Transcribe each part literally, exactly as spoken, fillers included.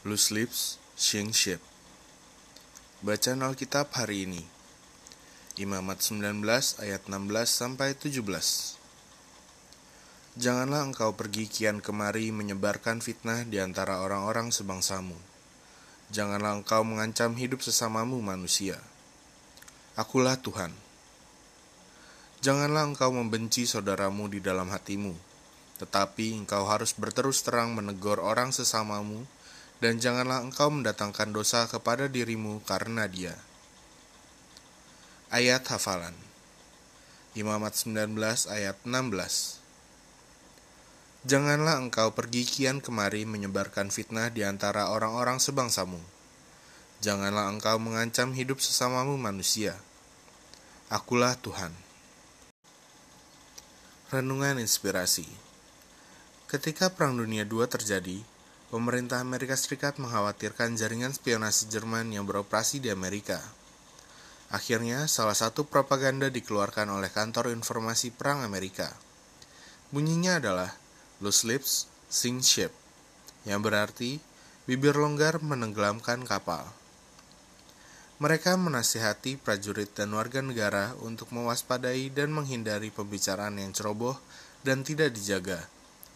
Loose Lips Sink Ship. Bacaan Alkitab hari ini Imamat sembilan belas ayat enam belas sampai tujuh belas. Janganlah engkau pergi kian kemari menyebarkan fitnah di antara orang-orang sebangsamu. Janganlah engkau mengancam hidup sesamamu manusia. Akulah Tuhan. Janganlah engkau membenci saudaramu di dalam hatimu, tetapi engkau harus berterus terang menegur orang sesamamu, dan janganlah engkau mendatangkan dosa kepada dirimu karena dia. Ayat hafalan Imamat sembilan belas ayat enam belas. Janganlah engkau pergi kian kemari menyebarkan fitnah di antara orang-orang sebangsamu. Janganlah engkau mengancam hidup sesamamu manusia. Akulah Tuhan. Renungan inspirasi. Ketika Perang Dunia kedua terjadi, pemerintah Amerika Serikat mengkhawatirkan jaringan spionase Jerman yang beroperasi di Amerika. Akhirnya, salah satu propaganda dikeluarkan oleh Kantor Informasi Perang Amerika. Bunyinya adalah Loose Lips Sink Ship, yang berarti bibir longgar menenggelamkan kapal. Mereka menasihati prajurit dan warga negara untuk mewaspadai dan menghindari pembicaraan yang ceroboh dan tidak dijaga,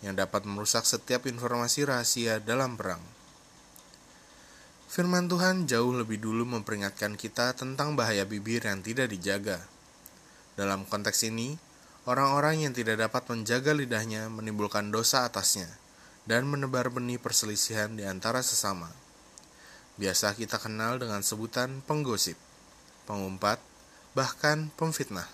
yang dapat merusak setiap informasi rahasia dalam perang. Firman Tuhan jauh lebih dulu memperingatkan kita tentang bahaya bibir yang tidak dijaga. Dalam konteks ini, orang-orang yang tidak dapat menjaga lidahnya menimbulkan dosa atasnya dan menebar benih perselisihan di antara sesama. Biasa kita kenal dengan sebutan penggosip, pengumpat, bahkan pemfitnah.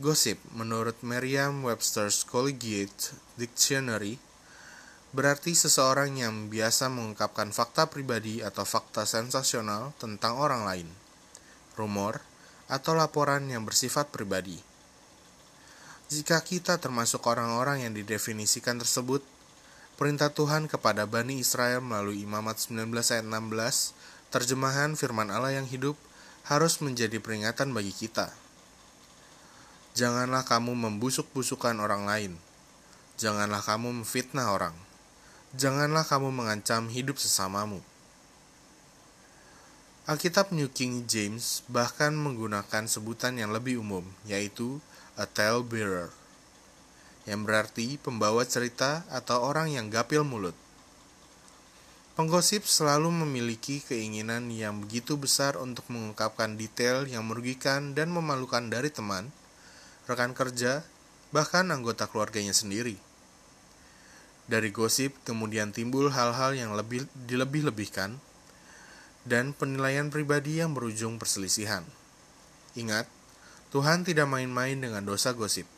Gosip, menurut Merriam Webster's Collegiate Dictionary, berarti seseorang yang biasa mengungkapkan fakta pribadi atau fakta sensasional tentang orang lain, rumor, atau laporan yang bersifat pribadi. Jika kita termasuk orang-orang yang didefinisikan tersebut, perintah Tuhan kepada Bani Israel melalui Imamat sembilan belas ayat enam belas, terjemahan firman Allah yang hidup, harus menjadi peringatan bagi kita. Janganlah kamu membusuk-busukan orang lain. Janganlah kamu memfitnah orang. Janganlah kamu mengancam hidup sesamamu. Alkitab New King James bahkan menggunakan sebutan yang lebih umum, yaitu a Tale Bearer, yang berarti pembawa cerita atau orang yang gapil mulut. Penggosip selalu memiliki keinginan yang begitu besar untuk mengungkapkan detail yang merugikan dan memalukan dari teman, rekan kerja, bahkan anggota keluarganya sendiri. Dari gosip kemudian timbul hal-hal yang lebih dilebih-lebihkan dan penilaian pribadi yang berujung perselisihan. Ingat, Tuhan tidak main-main dengan dosa gosip.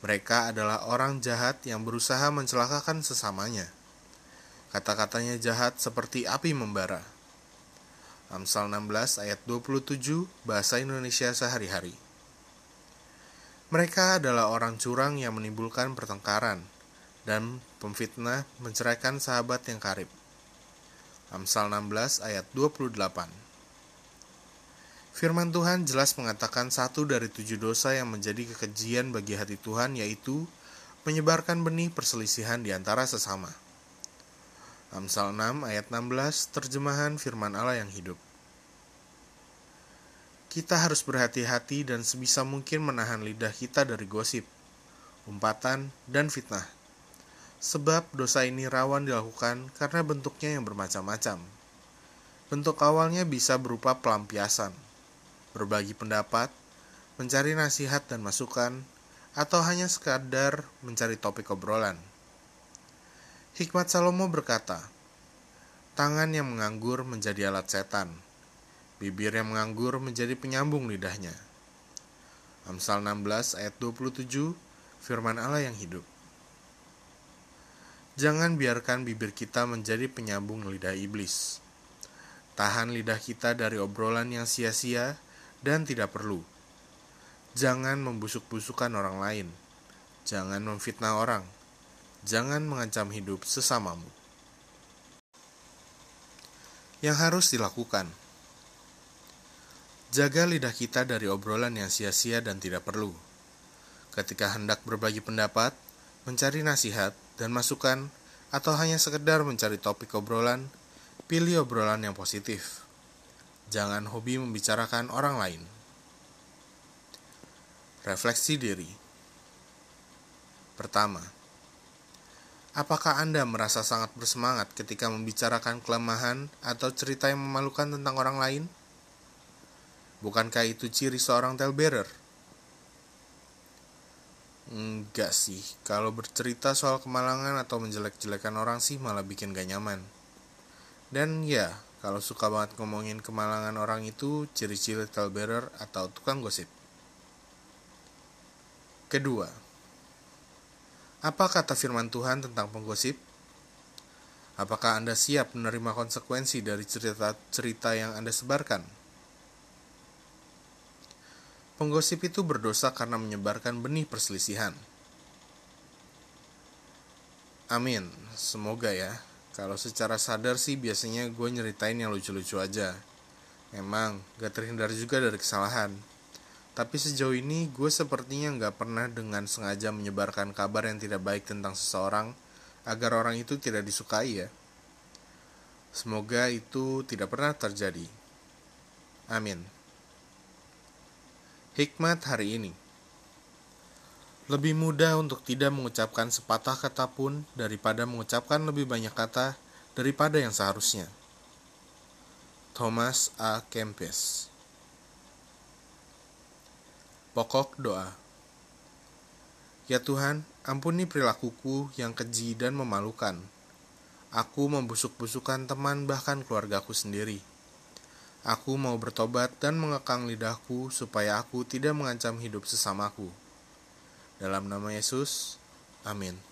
Mereka adalah orang jahat yang berusaha mencelakakan sesamanya. Kata-katanya jahat seperti api membara. Amsal enam belas ayat dua puluh tujuh bahasa Indonesia sehari-hari. Mereka adalah orang curang yang menimbulkan pertengkaran dan pemfitnah menceraikan sahabat yang karib. Amsal enam belas ayat dua puluh delapan. Firman Tuhan jelas mengatakan satu dari tujuh dosa yang menjadi kekejian bagi hati Tuhan yaitu menyebarkan benih perselisihan di antara sesama. Amsal enam ayat enam belas terjemahan firman Allah yang hidup. Kita harus berhati-hati dan sebisa mungkin menahan lidah kita dari gosip, umpatan, dan fitnah. Sebab dosa ini rawan dilakukan karena bentuknya yang bermacam-macam. Bentuk awalnya bisa berupa pelampiasan, berbagi pendapat, mencari nasihat dan masukan, atau hanya sekadar mencari topik obrolan. Hikmat Salomo berkata, "Tangan yang menganggur menjadi alat setan. Bibir yang menganggur menjadi penyambung lidahnya." Amsal enam belas ayat dua puluh tujuh, firman Allah yang hidup. Jangan biarkan bibir kita menjadi penyambung lidah iblis. Tahan lidah kita dari obrolan yang sia-sia dan tidak perlu. Jangan membusuk-busukan orang lain. Jangan memfitnah orang. Jangan mengancam hidup sesamamu. Yang harus dilakukan: jaga lidah kita dari obrolan yang sia-sia dan tidak perlu. Ketika hendak berbagi pendapat, mencari nasihat, dan masukan, atau hanya sekedar mencari topik obrolan, pilih obrolan yang positif. Jangan hobi membicarakan orang lain. Refleksi diri. Pertama, apakah Anda merasa sangat bersemangat ketika membicarakan kelemahan atau cerita yang memalukan tentang orang lain? Bukankah itu ciri seorang tale bearer? Enggak sih, kalau bercerita soal kemalangan atau menjelek-jelekan orang sih malah bikin gak nyaman. Dan ya, kalau suka banget ngomongin kemalangan orang itu ciri-ciri tale bearer atau tukang gosip. Kedua, apa kata firman Tuhan tentang penggosip? Apakah Anda siap menerima konsekuensi dari cerita-cerita yang Anda sebarkan? Penggosip itu berdosa karena menyebarkan benih perselisihan. Amin, semoga ya. Kalau secara sadar sih biasanya gue nyeritain yang lucu-lucu aja. Memang, gak terhindar juga dari kesalahan. Tapi sejauh ini gue sepertinya gak pernah dengan sengaja menyebarkan kabar yang tidak baik tentang seseorang agar orang itu tidak disukai ya. Semoga itu tidak pernah terjadi. Amin. Hikmat hari ini. Lebih mudah untuk tidak mengucapkan sepatah kata pun daripada mengucapkan lebih banyak kata daripada yang seharusnya. Thomas A. Kempis. Pokok doa. Ya Tuhan, ampuni perilakuku yang keji dan memalukan. Aku membusuk-busukan teman bahkan keluargaku sendiri. Aku mau bertobat dan mengekang lidahku supaya aku tidak mengancam hidup sesamaku. Dalam nama Yesus, amin.